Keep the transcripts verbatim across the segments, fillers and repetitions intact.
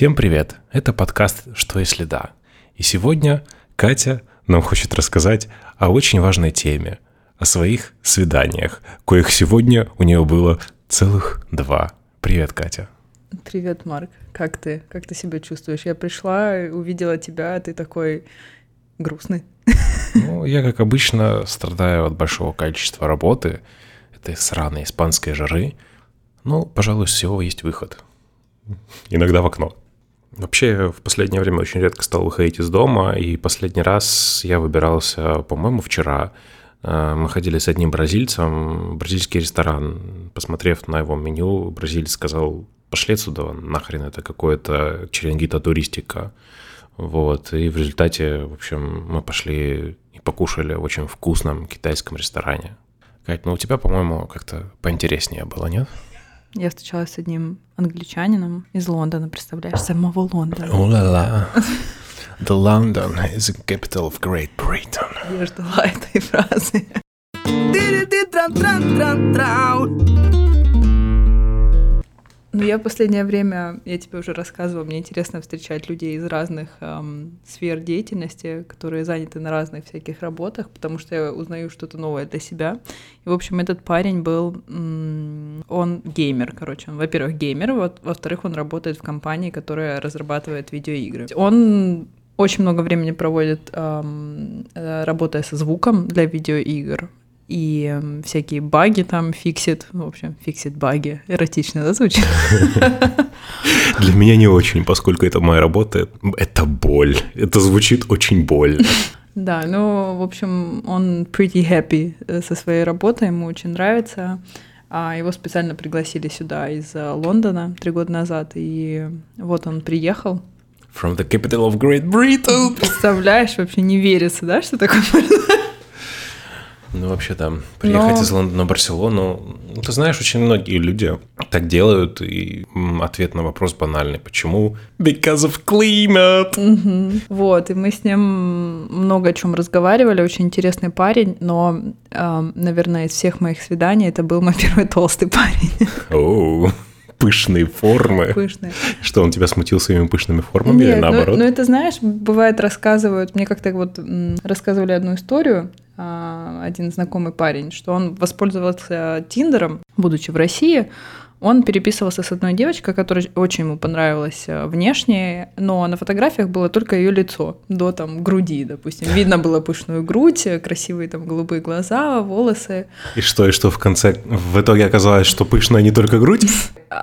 Всем привет! Это подкаст «Что если да?». И сегодня Катя нам хочет рассказать о очень важной теме, о своих свиданиях, коих сегодня у нее было целых два. Привет, Катя! Привет, Марк! Как ты? Как ты себя чувствуешь? Я пришла, увидела тебя, а ты такой грустный. Ну, я, как обычно, страдаю от большого количества работы, этой сраной испанской жары. Но, пожалуй, из всего есть выход. Иногда в окно. Вообще, в последнее время очень редко стал выходить из дома, и последний раз я выбирался, по-моему, вчера. Мы ходили с одним бразильцем в бразильский ресторан. Посмотрев на его меню, бразилец сказал: пошли отсюда, нахрен, это какое-то черенгита-туристика. Вот, и в результате, в общем, мы пошли и покушали в очень вкусном китайском ресторане. Кать, ну у тебя, по-моему, как-то поинтереснее было, нет? Я встречалась с одним англичанином из Лондона, представляешь, самого Лондона. О-ла-ла. The London is the capital of Great Britain. Я ждала этой фразы. Ну, я в последнее время, я тебе уже рассказывала, мне интересно встречать людей из разных эм, сфер деятельности, которые заняты на разных всяких работах, потому что я узнаю что-то новое для себя. И, в общем, этот парень был, м- он геймер, короче. Он, во-первых, геймер, во- во-вторых, он работает в компании, которая разрабатывает видеоигры. Он очень много времени проводит, эм, работая со звуком для видеоигр. И всякие баги там фиксит, в общем, фиксит баги, эротично, да, звучит? Для меня не очень, поскольку это моя работа, это боль, это звучит очень больно. Да, ну, в общем, он pretty happy со своей работой, ему очень нравится. Его специально пригласили сюда из Лондона три года назад, и вот он приехал. From the capital of Great Britain! Представляешь, вообще не верится, да, что такое можно? Ну, вообще, да, приехать Но... из Лондона в Барселону, ты знаешь, очень многие люди так делают, и ответ на вопрос банальный. Почему? Because of climate! Mm-hmm. Вот, и мы с ним много о чем разговаривали, очень интересный парень, но, э, наверное, из всех моих свиданий это был мой первый толстый парень. Оу! Пышные формы. Пышные. Что, он тебя смутил своими пышными формами? Нет, или наоборот? Ну, ну, это, знаешь, бывает, рассказывают, мне как-то вот м- рассказывали одну историю, а, один знакомый парень, что он воспользовался Тиндером, будучи в России, он переписывался с одной девочкой, которая очень ему понравилась внешне, но на фотографиях было только ее лицо, до там груди, допустим. Видно было пышную грудь, красивые там голубые глаза, волосы. И что, и что в конце, в итоге оказалось, что пышная не только грудь?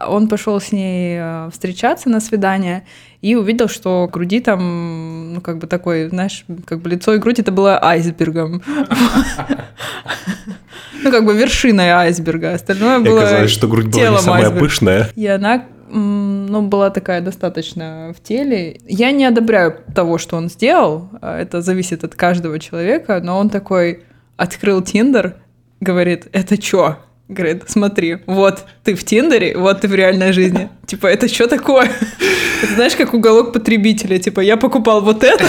Он пошел с ней встречаться на свидание и увидел, что груди там, ну, как бы такой, знаешь, как бы лицо и грудь, это было айсбергом. Ну, как бы вершиной айсберга, остальное было телом айсберга. Оказалось, что грудь была не самая пышная. И она, ну, была такая достаточно в теле. Я не одобряю того, что он сделал, это зависит от каждого человека, но он такой открыл Tinder, говорит: это чё? Говорит: смотри, вот ты в Тиндере, вот ты в реальной жизни. Типа, это что такое? Это, знаешь, как уголок потребителя. Типа, я покупал вот это.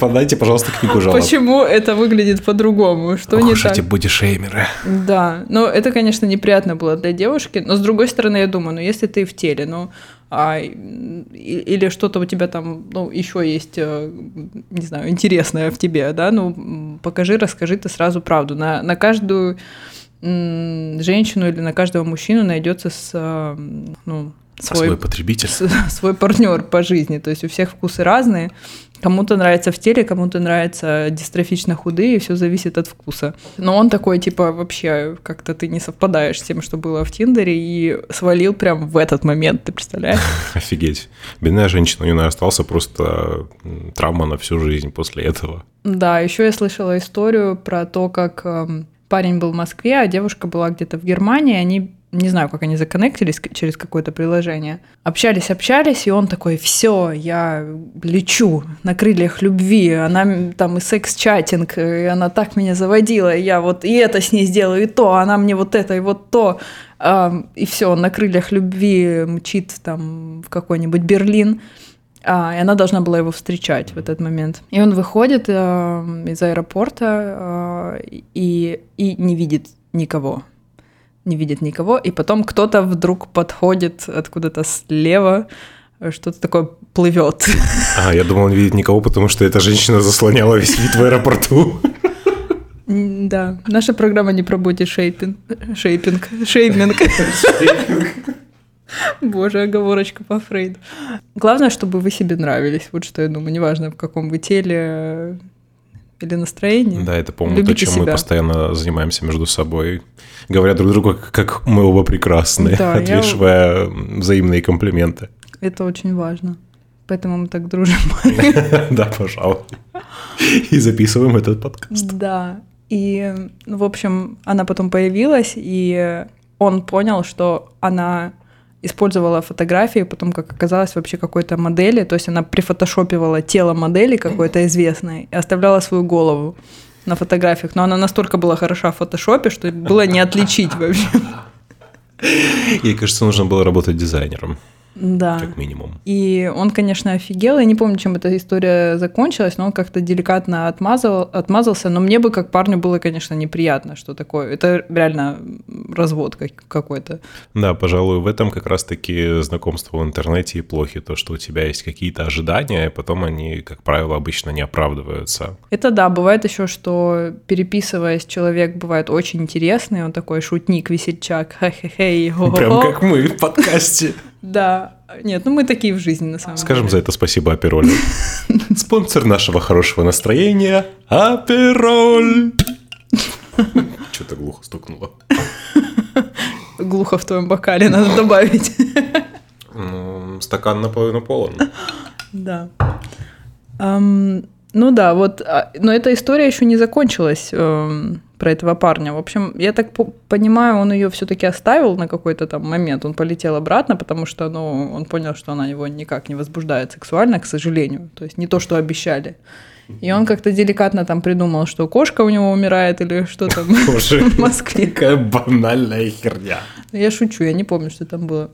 Подайте, пожалуйста, книгу жалоб. Почему это выглядит по-другому? Что не так? Слушайте, бодишеймеры. Да, ну это, конечно, неприятно было для девушки. Но, с другой стороны, я думаю, ну если ты в теле, ну... А, или что-то у тебя там, ну, еще есть, не знаю, интересное в тебе, да? Ну, покажи, расскажи ты сразу правду. На, на каждую... женщину или на каждого мужчину найдется с, ну, свой, свой потребитель, с, свой партнер по жизни. То есть у всех вкусы разные. Кому-то нравится в теле, кому-то нравится дистрофично худые, все зависит от вкуса. Но он такой, типа, вообще как-то ты не совпадаешь с тем, что было в Тиндере, и свалил прям в этот момент, ты представляешь? Офигеть. Бедная женщина, у нее остался просто травма на всю жизнь после этого. Да, еще я слышала историю про то, как... Парень был в Москве, а девушка была где-то в Германии, они, не знаю, как они законнектились через какое-то приложение. Общались, общались, и он такой: все, я лечу на крыльях любви, она там и секс-чатинг, и она так меня заводила, и я вот и это с ней сделаю, и то, она мне вот это, и вот то. И все, он на крыльях любви мчит там в какой-нибудь Берлин. А, и она должна была его встречать в этот момент. И он выходит э, из аэропорта э, и, и не видит никого. Не видит никого. И потом кто-то вдруг подходит откуда-то слева, что-то такое плывет. А, я думал, он видит никого, потому что эта женщина заслоняла весь вид в аэропорту. Да, наша программа не про бодишейпинг. Шейпинг. Шейпинг. Боже, оговорочка по Фрейду. Главное, чтобы вы себе нравились. Вот что я думаю, неважно, в каком вы теле или настроении. Да, это, по-моему, любите то, чем себя. Мы постоянно занимаемся между собой. Говоря друг другу, как мы оба прекрасны, да, отвешивая я... взаимные комплименты. Это очень важно. Поэтому мы так дружим. Да, пожалуй. И записываем этот подкаст. Да. И, в общем, она потом появилась, и он понял, что она использовала фотографии, потом, как оказалось, вообще какой-то модели, то есть она прифотошопивала тело модели какой-то известной и оставляла свою голову на фотографиях. Но она настолько была хороша в фотошопе, что было не отличить вообще. Ей, кажется, нужно было работать дизайнером. Да. Как минимум. И он, конечно, офигел. Я не помню, чем эта история закончилась, но он как-то деликатно отмазал, отмазался. Но мне бы, как парню, было, конечно, неприятно, что такое. Это реально развод какой-то. Да, пожалуй, в этом как раз-таки знакомство в интернете и плохи. То, что у тебя есть какие-то ожидания, и потом они, как правило, обычно не оправдываются. Это да, бывает еще, что переписываясь, человек бывает очень интересный. Он такой шутник, весельчак. Хе-хе-хе. Прям как мы в подкасте. Да, нет, ну мы такие в жизни, на самом деле. Скажем за это спасибо Аперолю. Спонсор нашего хорошего настроения – Апероль. Что-то глухо стукнуло. Глухо в твоем бокале надо добавить. Стакан наполовину полон. Да. Ну да, вот, но эта история еще не закончилась про этого парня. В общем, я так понимаю, он ее все-таки оставил на какой-то там момент. Он полетел обратно, потому что, ну, он понял, что она его никак не возбуждает сексуально, к сожалению. То есть не то, что обещали. И он как-то деликатно там придумал, что кошка у него умирает или что там в Москве. Какая банальная херня. Я шучу, я не помню, что там было.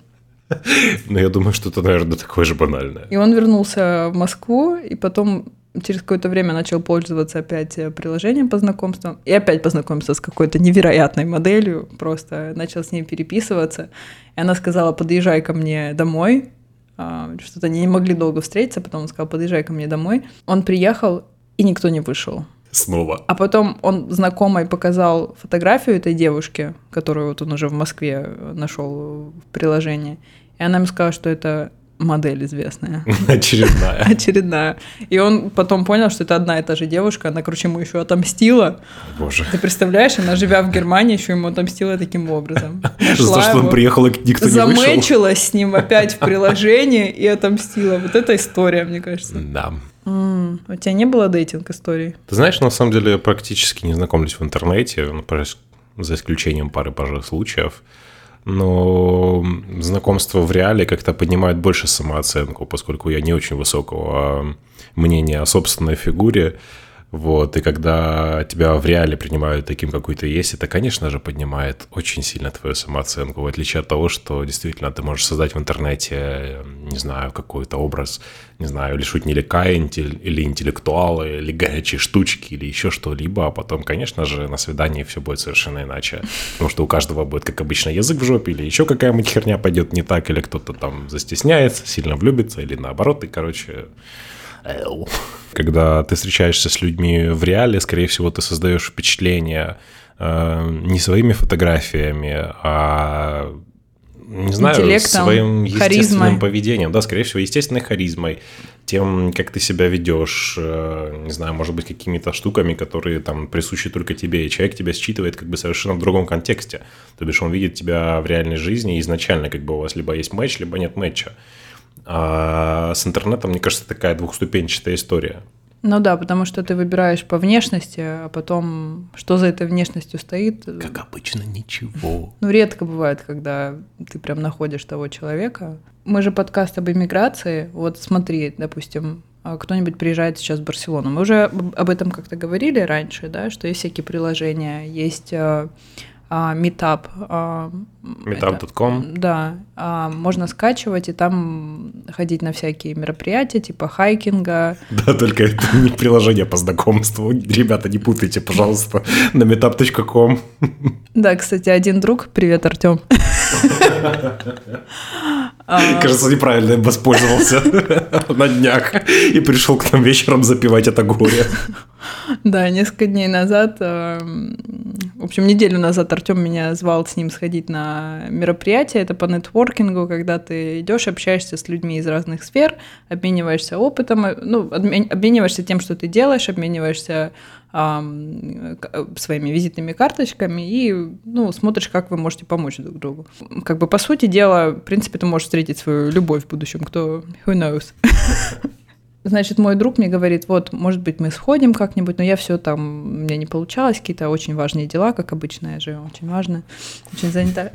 Но я думаю, что это, наверное, такое же банальное. И он вернулся в Москву, и потом... через какое-то время начал пользоваться опять приложением по знакомствам. И опять познакомился с какой-то невероятной моделью. Просто начал с ней переписываться. И она сказала, подъезжай ко мне домой. Что-то они не могли долго встретиться. Потом он сказал, подъезжай ко мне домой. Он приехал, и никто не вышел. Снова. А потом он знакомой показал фотографию этой девушки, которую вот он уже в Москве нашел в приложении. И она ему сказала, что это... модель известная. Очередная. Очередная. И он потом понял, что это одна и та же девушка. Она, короче, ему еще отомстила. Боже. Ты представляешь, она, живя в Германии, еще ему отомстила таким образом. За то, что он приехал, и никто не вышел. Замечилась с ним опять в приложении и отомстила. Вот эта история, мне кажется. Да. М-м, у тебя не было дейтинг-историй? Ты знаешь, на самом деле, практически не знакомлюсь в интернете, за исключением пары, пожалуй, случаев. Но знакомство в реале как-то поднимает больше самооценку, поскольку я не очень высокого мнения о собственной фигуре. Вот, и когда тебя в реале принимают таким, какой ты есть, это, конечно же, поднимает очень сильно твою самооценку, в отличие от того, что действительно ты можешь создать в интернете, не знаю, какой-то образ, не знаю, или шутника, или интеллектуала, или горячие штучки, или еще что-либо, а потом, конечно же, на свидании все будет совершенно иначе, потому что у каждого будет, как обычно, язык в жопе, или еще какая-нибудь херня пойдет не так, или кто-то там застесняется, сильно влюбится, или наоборот, и, короче... Когда ты встречаешься с людьми в реале, скорее всего, ты создаешь впечатление э, не своими фотографиями, а, не знаю, интеллектом, своим естественным харизмой. Поведением. Да, скорее всего, естественной харизмой, тем, как ты себя ведешь, э, не знаю, может быть, какими-то штуками, которые там присущи только тебе. И человек тебя считывает как бы совершенно в другом контексте. То бишь он видит тебя в реальной жизни изначально, как бы у вас либо есть матч, либо нет матча. А с интернетом, мне кажется, такая двухступенчатая история. Ну да, потому что ты выбираешь по внешности, а потом, что за этой внешностью стоит. Как обычно, ничего. Ну, редко бывает, когда ты прям находишь того человека. Мы же подкаст об иммиграции. Вот смотри, допустим, кто-нибудь приезжает сейчас в Барселону. Мы уже об этом как-то говорили раньше, да, что есть всякие приложения, есть... митап точка ком. Да, можно скачивать и там ходить на всякие мероприятия, типа хайкинга. Да, только это не приложение по знакомству. Ребята, не путайте, пожалуйста, на митап точка ком. Да, кстати, один друг. Привет, Артём. Кажется, неправильно я воспользовался на днях и пришел к нам вечером запивать это горе. Да, несколько дней назад, в общем, неделю назад Артём меня звал с ним сходить на мероприятие, это по нетворкингу, когда ты идешь, общаешься с людьми из разных сфер, обмениваешься опытом, ну, обмениваешься тем, что ты делаешь, обмениваешься своими визитными карточками и, ну, смотришь, как вы можете помочь друг другу. Как бы, по сути дела, в принципе, ты можешь встретить свою любовь в будущем, кто... Who knows? Значит, мой друг мне говорит, вот, может быть, мы сходим как-нибудь, но я все там, у меня не получалось, какие-то очень важные дела, как обычно, я же очень важная, очень занята.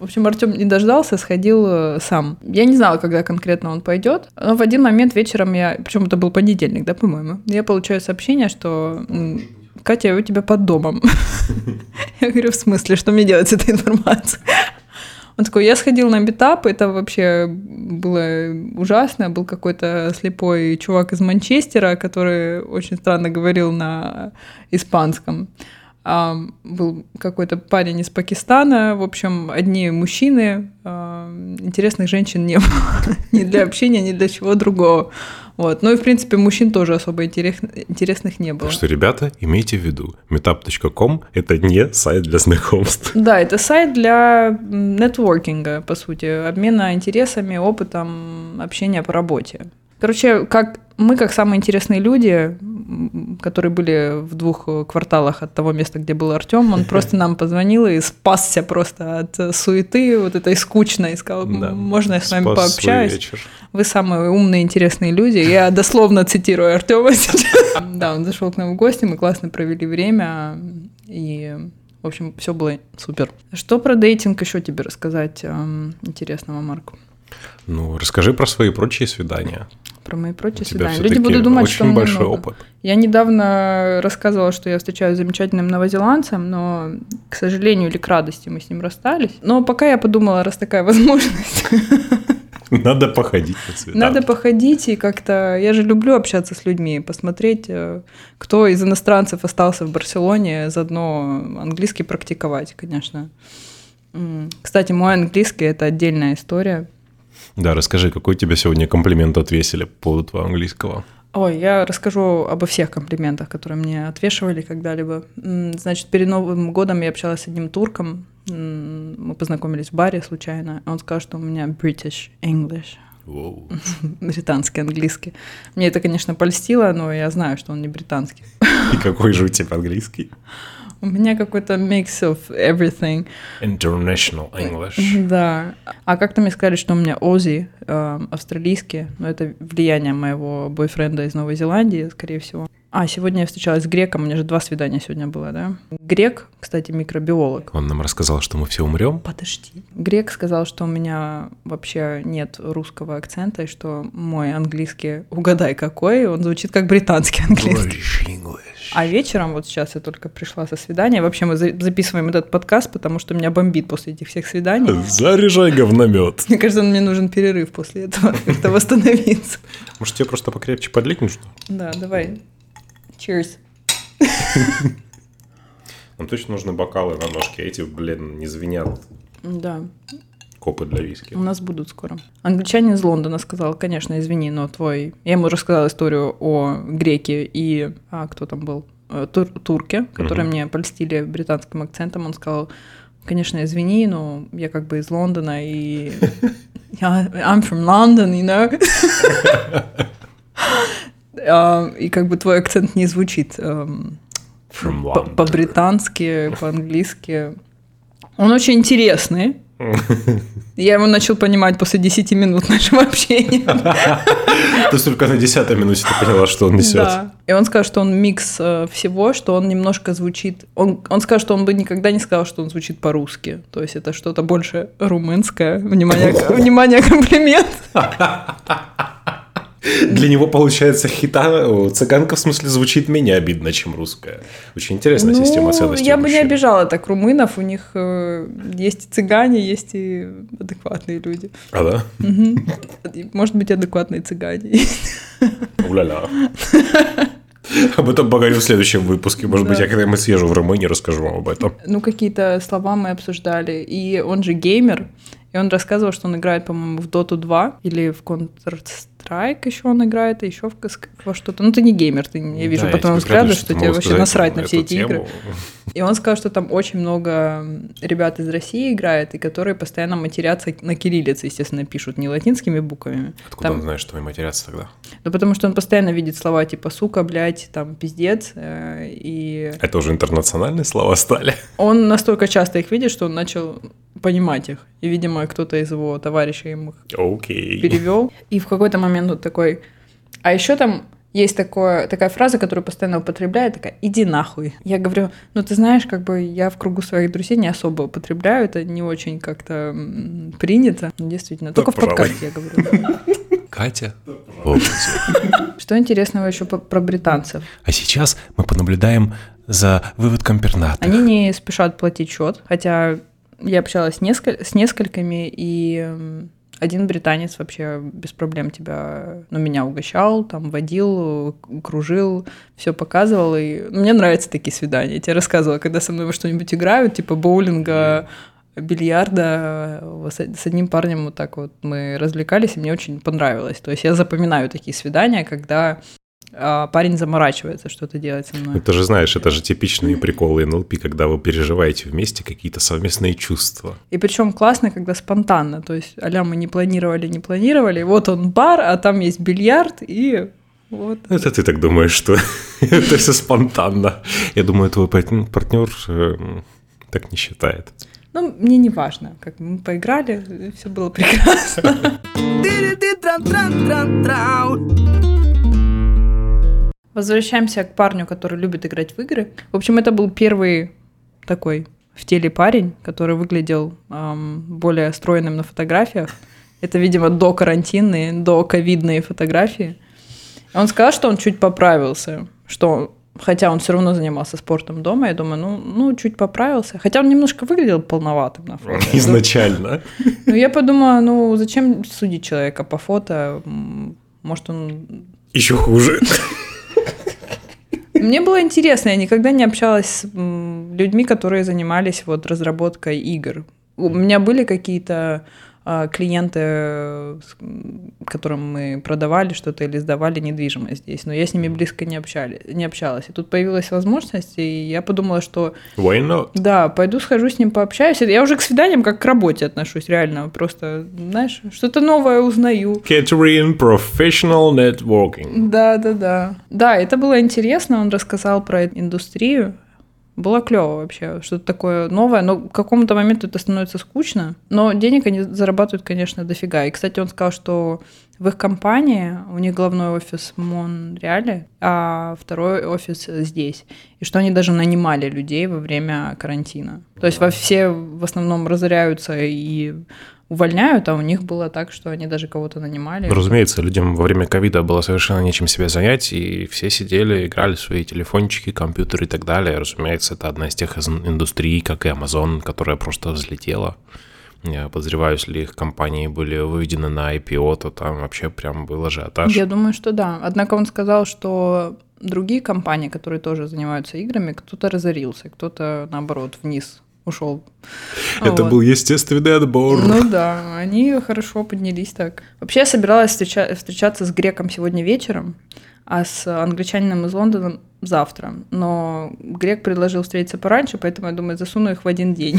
В общем, Артём не дождался, сходил сам. Я не знала, когда конкретно он пойдет, но в один момент вечером я, причем это был понедельник, да, по-моему, я получаю сообщение, что... Катя, я у тебя под домом. Я говорю, в смысле, что мне делать с этой информацией? Он такой, я сходил на Meetup, это вообще было ужасно, был какой-то слепой чувак из Манчестера, который очень странно говорил на испанском. А, был какой-то парень из Пакистана, в общем, одни мужчины, а, интересных женщин не было, ни для общения, ни для чего другого. Вот. Ну и, в принципе, мужчин тоже особо интересных не было. Так что, ребята, имейте в виду, meetup точка ком – это не сайт для знакомств. Да, это сайт для нетворкинга, по сути, обмена интересами, опытом, общения по работе. Короче, как мы, как самые интересные люди, которые были в двух кварталах от того места, где был Артём, он просто нам позвонил и спасся просто от суеты вот этой скучной, и сказал, можно я с вами пообщаюсь? Вы самые умные, интересные люди. Я дословно цитирую Артёма сейчас. Да, он зашел к нам в гости, мы классно провели время, и, в общем, все было супер. Что про дейтинг еще тебе рассказать интересного, Марку? Ну, расскажи про свои прочие свидания. Про мои прочие свидания. Люди будут думать, что очень большой опыт. Я недавно рассказывала, что я встречаюсь с замечательным новозеландцем, но, к сожалению или к радости, мы с ним расстались. Но пока я подумала, раз такая возможность... Надо походить по цветам. Надо походить и как-то... Я же люблю общаться с людьми, посмотреть, кто из иностранцев остался в Барселоне, заодно английский практиковать, конечно. Кстати, мой английский – это отдельная история. Да, расскажи, какой тебе сегодня комплимент отвесили по поводу твоего английского? Ой, я расскажу обо всех комплиментах, которые мне отвешивали когда-либо. Значит, перед Новым годом я общалась с одним турком. Мы познакомились в баре случайно. Он сказал, что у меня British English. Wow. Британский английский. Мне это, конечно, польстило, но я знаю, что он не британский. И какой же у тебя английский? У меня какой-то mix of everything. International English. Да. А как-то мне сказали, что у меня Aussie, э, австралийский. Но это влияние моего бойфренда из Новой Зеландии, скорее всего. А, сегодня я встречалась с греком. У меня же два свидания сегодня было, да? Грек, кстати, микробиолог. Он нам рассказал, что мы все умрем. Подожди. Грек сказал, что у меня вообще нет русского акцента, и что мой английский, угадай какой, он звучит как британский английский. А вечером, вот сейчас я только пришла со свидания, вообще мы записываем этот подкаст, потому что меня бомбит после этих всех свиданий. Заряжай говномет. Мне кажется, мне нужен перерыв после этого, как-то восстановиться. Может, тебе просто покрепче подликнуть, что ли? Да, давай. Cheers. Нам точно нужны бокалы на ножке, эти, блин, не звенят. Да. Копы для виски. У нас будут скоро. Англичанин из Лондона сказал, конечно, извини, но твой... Я ему рассказала историю о греке и... А, кто там был? Тур... Турке, которые угу. мне польстили британским акцентом. Он сказал, конечно, извини, но я как бы из Лондона и... I'm from London, you know? И как бы твой акцент не звучит по-британски, по-английски. Он очень интересный. Я его начал понимать после десяти минут нашего общения. То есть только на десятой минуте ты поняла, что он несет. Да. И он сказал, что он микс всего, что он немножко звучит... Он, он сказал, что он бы никогда не сказал, что он звучит по-русски. То есть это что-то больше румынское. Внимание, внимание, комплимент. Для него, получается, хита... цыганка, в смысле, звучит менее обидно, чем русская. Очень интересная ну, система ценностей. Я бы мужчин. Не обижала так румынов. У них э, есть и цыгане, есть и адекватные люди. А, да? Угу. Может быть, адекватные цыгане. Уля-ля. Об этом поговорим в следующем выпуске. Может да. быть, я когда-нибудь съезжу в Румынию, расскажу вам об этом. Ну, какие-то слова мы обсуждали. И он же геймер. И он рассказывал, что он играет, по-моему, в Доту два или в Counter-Strike еще он играет, и еще в, во что-то. Ну, ты не геймер, ты, я вижу да, по твоему взгляду, что тебе вообще насрать на все эти тему. Игры. И он сказал, что там очень много ребят из России играет, и которые постоянно матерятся на кириллице, естественно, пишут не латинскими буквами. Откуда там... он знает, что они матерятся тогда? Ну, потому что он постоянно видит слова типа «сука», «блядь», там «пиздец». И... Это уже интернациональные слова стали? Он настолько часто их видит, что он начал... понимать их. И, видимо, кто-то из его товарищей им их okay. перевел. И в какой-то момент вот такой... А еще там есть такое, такая фраза, которую постоянно употребляю, такая «иди нахуй». Я говорю, ну ты знаешь, как бы я в кругу своих друзей не особо употребляю, это не очень как-то принято. Действительно, только да, в подкасте я говорю. Катя. Что интересного еще про британцев? А сейчас мы понаблюдаем за выводком пернатых. Они не спешат платить счет, хотя... Я общалась с, несколь... с несколькими, и один британец вообще без проблем тебя, ну, меня угощал, там, водил, кружил, все показывал, и мне нравятся такие свидания. Я тебе рассказывала, когда со мной во что-нибудь играют, типа боулинга, бильярда, с одним парнем вот так вот мы развлекались, и мне очень понравилось. То есть я запоминаю такие свидания, когда... А парень заморачивается что-то делать со мной. Ты же знаешь, это же типичные приколы эн эл пи, когда вы переживаете вместе какие-то совместные чувства. И причем классно, когда спонтанно, то есть а-ля мы не планировали, не планировали, вот он бар, а там есть бильярд и... Вот. Это ты так думаешь, что это все спонтанно. Я думаю, твой партнер так не считает. Ну, мне не важно, как мы поиграли, все было прекрасно. Возвращаемся к парню, который любит играть в игры. В общем, это был первый такой в теле парень, который выглядел эм, более стройным на фотографиях. Это, видимо, до карантинные, до ковидные фотографии. Он сказал, что он чуть поправился, что, хотя он все равно занимался спортом дома. Я думаю, ну, ну чуть поправился. Хотя он немножко выглядел полноватым на фото. Изначально. Ну, я подумала, ну, зачем судить человека по фото? Может, он... Еще хуже. Мне было интересно, я никогда не общалась с людьми, которые занимались вот разработкой игр. У меня были какие-то а, клиенты, которым мы продавали что-то или сдавали недвижимость здесь, но я с ними близко не, общали, не общалась. И тут появилась возможность, и я подумала, что... Why not? Да, пойду схожу с ним пообщаюсь. Я уже к свиданиям как к работе отношусь, реально. Просто, знаешь, что-то новое узнаю. Catering Professional Networking. Да-да-да. Да, это было интересно, он рассказал про индустрию. Было клево вообще, что-то такое новое, но к какому-то моменту это становится скучно. Но денег они зарабатывают, конечно, дофига. И, кстати, он сказал, что в их компании, у них главной офис в Монреале, а второй офис здесь. И что они даже нанимали людей во время карантина. То есть во все в основном разоряются и увольняют, а у них было так, что они даже кого-то нанимали. Разумеется, людям во время ковида было совершенно нечем себя занять, и все сидели, играли в свои телефончики, компьютеры и так далее. Разумеется, это одна из тех индустрий, как и Amazon, которая просто взлетела. Я подозреваю, если их компании были выведены на ай пи о, то там вообще прям был ажиотаж. Я думаю, что да. Однако он сказал, что другие компании, которые тоже занимаются играми, кто-то разорился, кто-то, наоборот, вниз ушел. Это вот был естественный отбор. Ну да, они хорошо поднялись так. Вообще я собиралась встреча- встречаться с греком сегодня вечером, а с англичанином из Лондона завтра. Но грек предложил встретиться пораньше, поэтому, я думаю, засуну их в один день.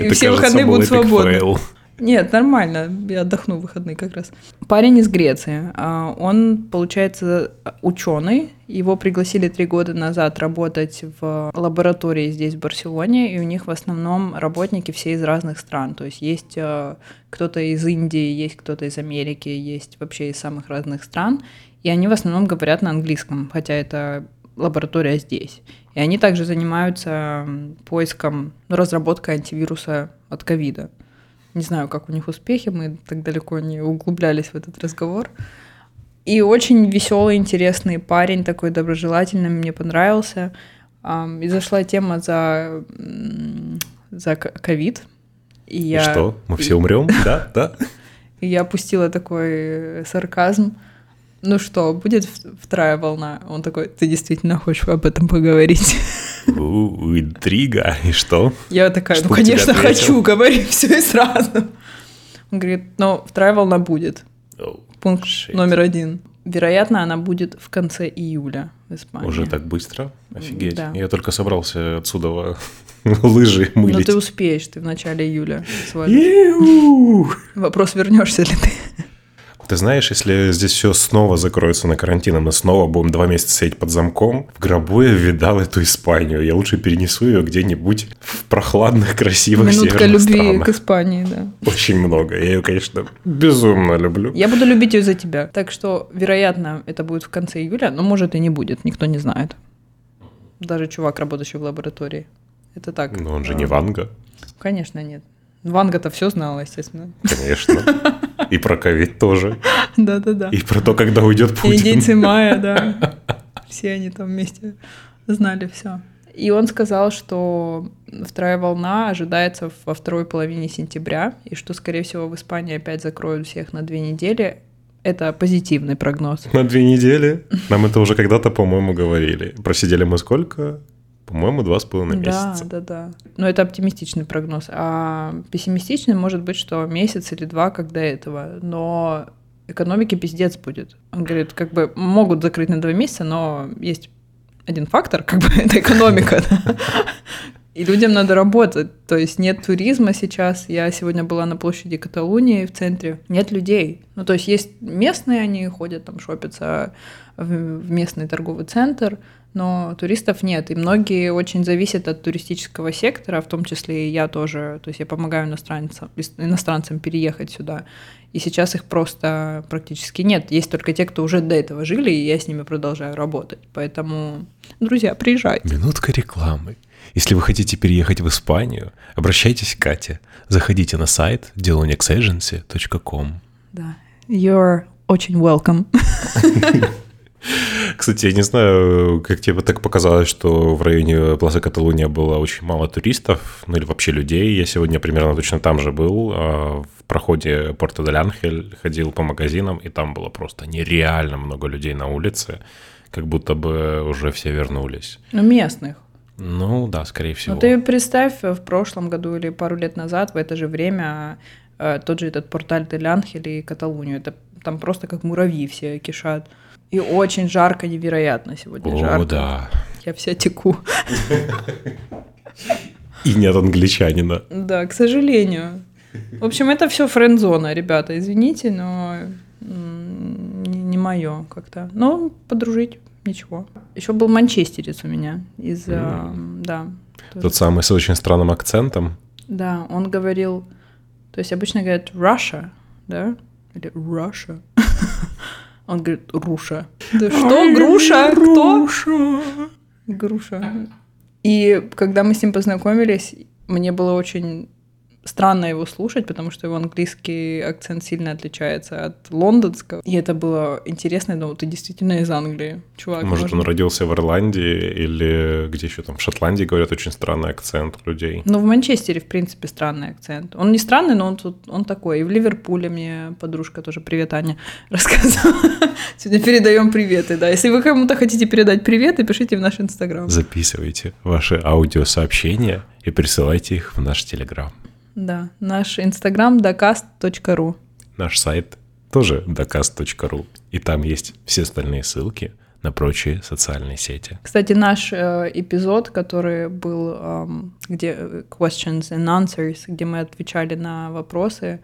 И все выходные будут свободны. Нет, нормально, я отдохну в выходные как раз. Парень из Греции, он, получается, ученый. Его пригласили три года назад работать в лаборатории здесь, в Барселоне, и у них в основном работники все из разных стран. То есть есть кто-то из Индии, есть кто-то из Америки, есть вообще из самых разных стран, и они в основном говорят на английском, хотя это лаборатория здесь. И они также занимаются поиском, ну, разработкой антивируса от ковида. Не знаю, как у них успехи, мы так далеко не углублялись в этот разговор. И очень веселый, интересный парень, такой доброжелательный, мне понравился. И зашла тема за, за ковид. И, и я... что, мы все умрем, да? Да. И я опустила такой сарказм. Ну что, будет вторая волна? Он такой, ты действительно хочешь об этом поговорить? У, интрига, и что? Я такая, что ну, конечно, хочу, говори все и сразу. Он говорит, ну, в travel она будет. Oh, Пункт shit. номер один. Вероятно, она будет в конце июля в Испании. Уже так быстро? Офигеть. Да. Я только собрался отсюда лыжи мылить. Но ты успеешь, ты в начале июля свалишь. Вопрос, вернешься ли ты. Ты знаешь, если здесь все снова закроется на карантин, а мы снова будем два месяца сидеть под замком, в гробу я видал эту Испанию. Я лучше перенесу ее где-нибудь в прохладных, красивых северных странах. Минутка любви к Испании, да. Очень много. Я ее, конечно, безумно люблю. Я буду любить ее за тебя. Так что, вероятно, это будет в конце июля, но, может, и не будет. Никто не знает. Даже чувак, работающий в лаборатории. Это так. Но он же не Ванга. Конечно, нет. Ванга-то все знала, естественно. Конечно. И про ковид тоже. Да-да-да. И про то, когда уйдет Путин. И индейцы майя, да. Все они там вместе знали все. И он сказал, что вторая волна ожидается во второй половине сентября, и что, скорее всего, в Испании опять закроют всех на две недели. Это позитивный прогноз. На две недели? Нам это уже когда-то, по-моему, говорили. Просидели мы сколько? По-моему, два с половиной месяца. Да, да, да. Но это оптимистичный прогноз. А пессимистичный может быть, что месяц или два, как до этого. Но экономике пиздец будет. Он говорит, как бы могут закрыть на два месяца, но есть один фактор, как бы это экономика. И людям надо работать. То есть нет туризма сейчас. Я сегодня была на площади Каталунии в центре. Нет людей. Ну, то есть есть местные, они ходят там шопятся в местный торговый центр, но туристов нет, и многие очень зависят от туристического сектора, в том числе и я тоже, то есть я помогаю иностранцам, иностранцам переехать сюда, и сейчас их просто практически нет, есть только те, кто уже до этого жили, и я с ними продолжаю работать, поэтому, друзья, приезжайте. Минутка рекламы. Если вы хотите переехать в Испанию, обращайтесь к Кате, заходите на сайт делоникс эдженси точка ком. Да, you're очень welcome. Кстати, я не знаю, как тебе так показалось, что в районе Плаца Каталуния было очень мало туристов, ну или вообще людей. Я сегодня примерно точно там же был, в проходе Порта-де-Л'Анхель, ходил по магазинам, и там было просто нереально много людей на улице, как будто бы уже все вернулись. Ну, местных. Ну да, скорее всего. Ну ты представь, в прошлом году или пару лет назад в это же время тот же этот Порта-де-Л'Анхель и Каталунию, это там просто как муравьи все кишат. И очень жарко, невероятно сегодня. О, жарко. Да. Я вся теку. И нет англичанина. Да, к сожалению. В общем, это все френд-зона, ребята, извините, но не мое как-то. Но подружить ничего. Еще был манчестерец у меня из, да. Тот самый с очень странным акцентом. Да, он говорил, то есть обычно говорят Russia, да, или Russia. Он говорит, Руша. Да что, Ай, Груша? Кто? Груша. Груша. И когда мы с ним познакомились, мне было очень странно его слушать, потому что его английский акцент сильно отличается от лондонского. И это было интересно. Я думала, ты действительно из Англии, чувак. Может, может... он родился в Ирландии или где еще там? В Шотландии говорят очень странный акцент людей. Ну, в Манчестере, в принципе, странный акцент. Он не странный, но он, тут, он такой. И в Ливерпуле мне подружка тоже, привет, Аня, рассказывала. Сегодня передаем приветы, да. Если вы кому-то хотите передать приветы, пишите в наш Инстаграм. Записывайте ваши аудиосообщения и присылайте их в наш Телеграм. Да, наш Инстаграм даCast.ru. Наш сайт тоже даCast.ru. И там есть все остальные ссылки на прочие социальные сети. Кстати, наш э, эпизод, который был, э, где questions and answers, где мы отвечали на вопросы,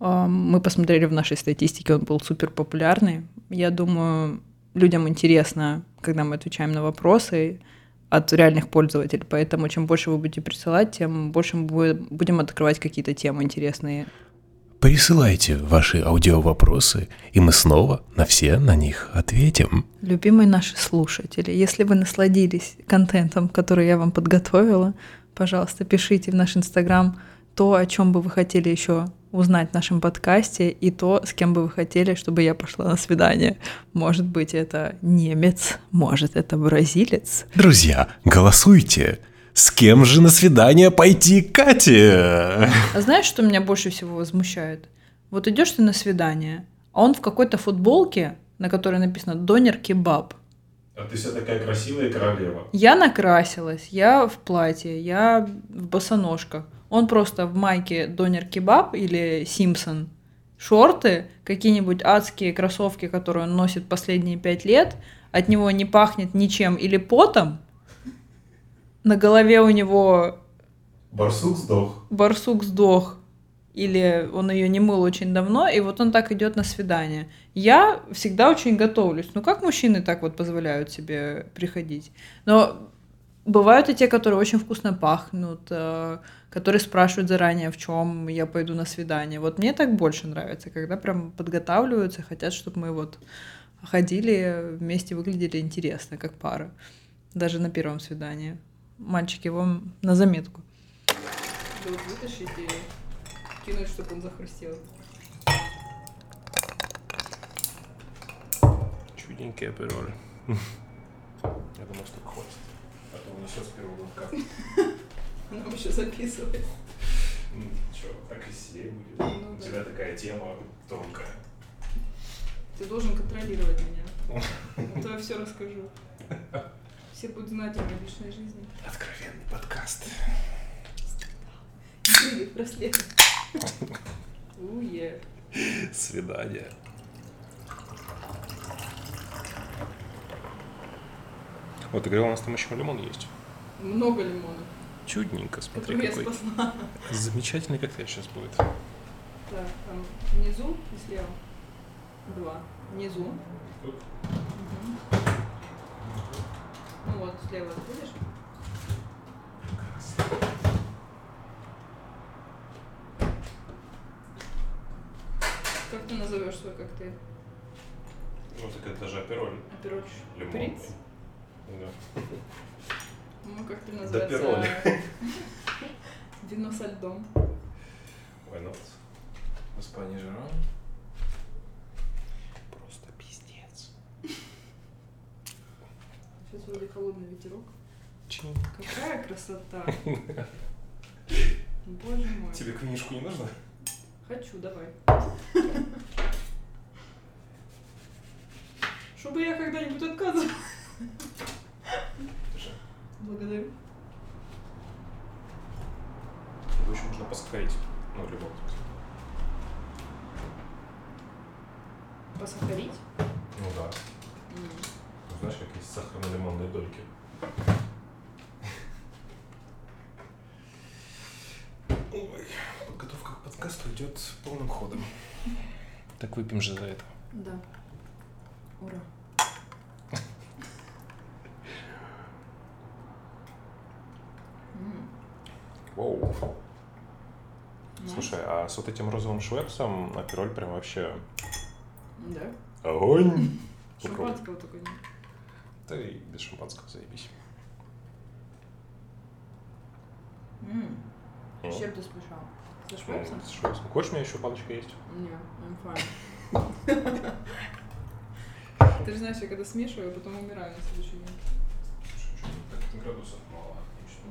э, мы посмотрели в нашей статистике, он был супер популярный. Я думаю, людям интересно, когда мы отвечаем на вопросы, от реальных пользователей, поэтому чем больше вы будете присылать, тем больше мы будем открывать какие-то темы интересные. Присылайте ваши аудиовопросы, и мы снова на все на них ответим. Любимые наши слушатели, если вы насладились контентом, который я вам подготовила, пожалуйста, пишите в наш Инстаграм то, о чем бы вы хотели еще узнать в нашем подкасте, и то, с кем бы вы хотели, чтобы я пошла на свидание. Может быть, это немец, может, это бразилец. Друзья, голосуйте! С кем же на свидание пойти Кате? А знаешь, что меня больше всего возмущает? Вот идешь ты на свидание, а он в какой-то футболке, на которой написано «Донер кебаб». А ты вся такая красивая королева. Я накрасилась, я в платье, я в босоножках. Он просто в майке Донер Кебаб или Симпсон, шорты, какие-нибудь адские кроссовки, которые он носит последние пять лет, от него не пахнет ничем или потом, на голове у него... Барсук сдох. Барсук сдох. Или он ее не мыл очень давно, и вот он так идет на свидание. Я всегда очень готовлюсь. Ну как мужчины так вот позволяют себе приходить? Но бывают и те, которые очень вкусно пахнут, которые спрашивают заранее, в чем я пойду на свидание. Вот мне так больше нравится, когда прям подготавливаются, хотят, чтобы мы вот ходили вместе, выглядели интересно, как пара. Даже на первом свидании. Мальчики, вам на заметку. Да вот вытащите... Кинуть, чтобы он захрустел. Чудненькие апиролы. Я думал, что хватит. А то он еще с первого глотка. Нам еще записывает. Ну что, так и сидеть будет. Ну, у да. тебя такая тема тонкая. Ты должен контролировать меня. А то я все расскажу. Все будут знать о моей личной жизни. Откровенный подкаст. Интриги в браслетах. Уе. Свидание. Вот, ты говорила, у нас там еще лимон есть. Много лимонов. Чудненько, смотри, какой. Замечательный коктейль сейчас будет. Так, там внизу и слева. Два. Внизу. Угу. Ну вот, слева отходишь. Как ты назовешь свой коктейль? Ну так это же апероль. Апероль. Лимонный. Приц? Да. Ну как ты называется? Апероль. Вино со льдом. Why not? В Испании же рано. Просто пиздец. Сейчас вроде холодный ветерок. Чин. Какая красота. Боже мой. Тебе книжку не нужно? Хочу, давай. Чтобы я когда-нибудь отказывала. Благодарю. Его еще можно посахарить. Ну, либо. Посахарить? Ну да. Mm. Знаешь, как есть сахарно-лимонные дольки. Ой. Подготовка к подкасту идет полным ходом. Так выпьем же за это. Да. Ура. Воу. Слушай, а с вот этим розовым швепсом апероль прям вообще... Да? Огонь! Шампанского только нет. Да и без шампанского заебись. С чем ты смешал? Со швепсом? С швепсом. Хочешь, у меня еще палочка есть? Нет, I'm fine. Ты же знаешь, я когда смешиваю, я потом умираю на следующий день. Слушай, что-то так градусов мало. Я что-то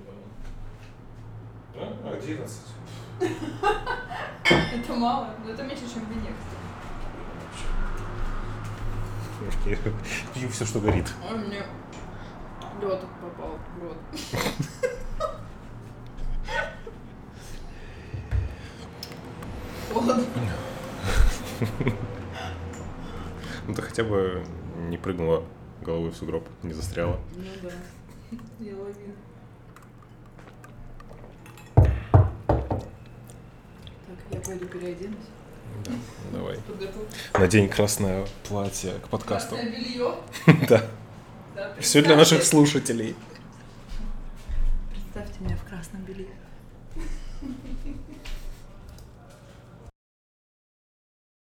не понял. Да? одиннадцать. Это мало, но это меньше, чем в вине, кстати. Я пью все, что горит. Ой, мне лёд попал в рот. Ну ты хотя бы не прыгнула головой в сугроб, не застряла. Ну да, я ловила. Так, я пойду переоденусь. Да, давай. Подготовься. Надень красное платье к подкасту. Красное белье? Да. Все для наших слушателей. Представьте меня в красном белье.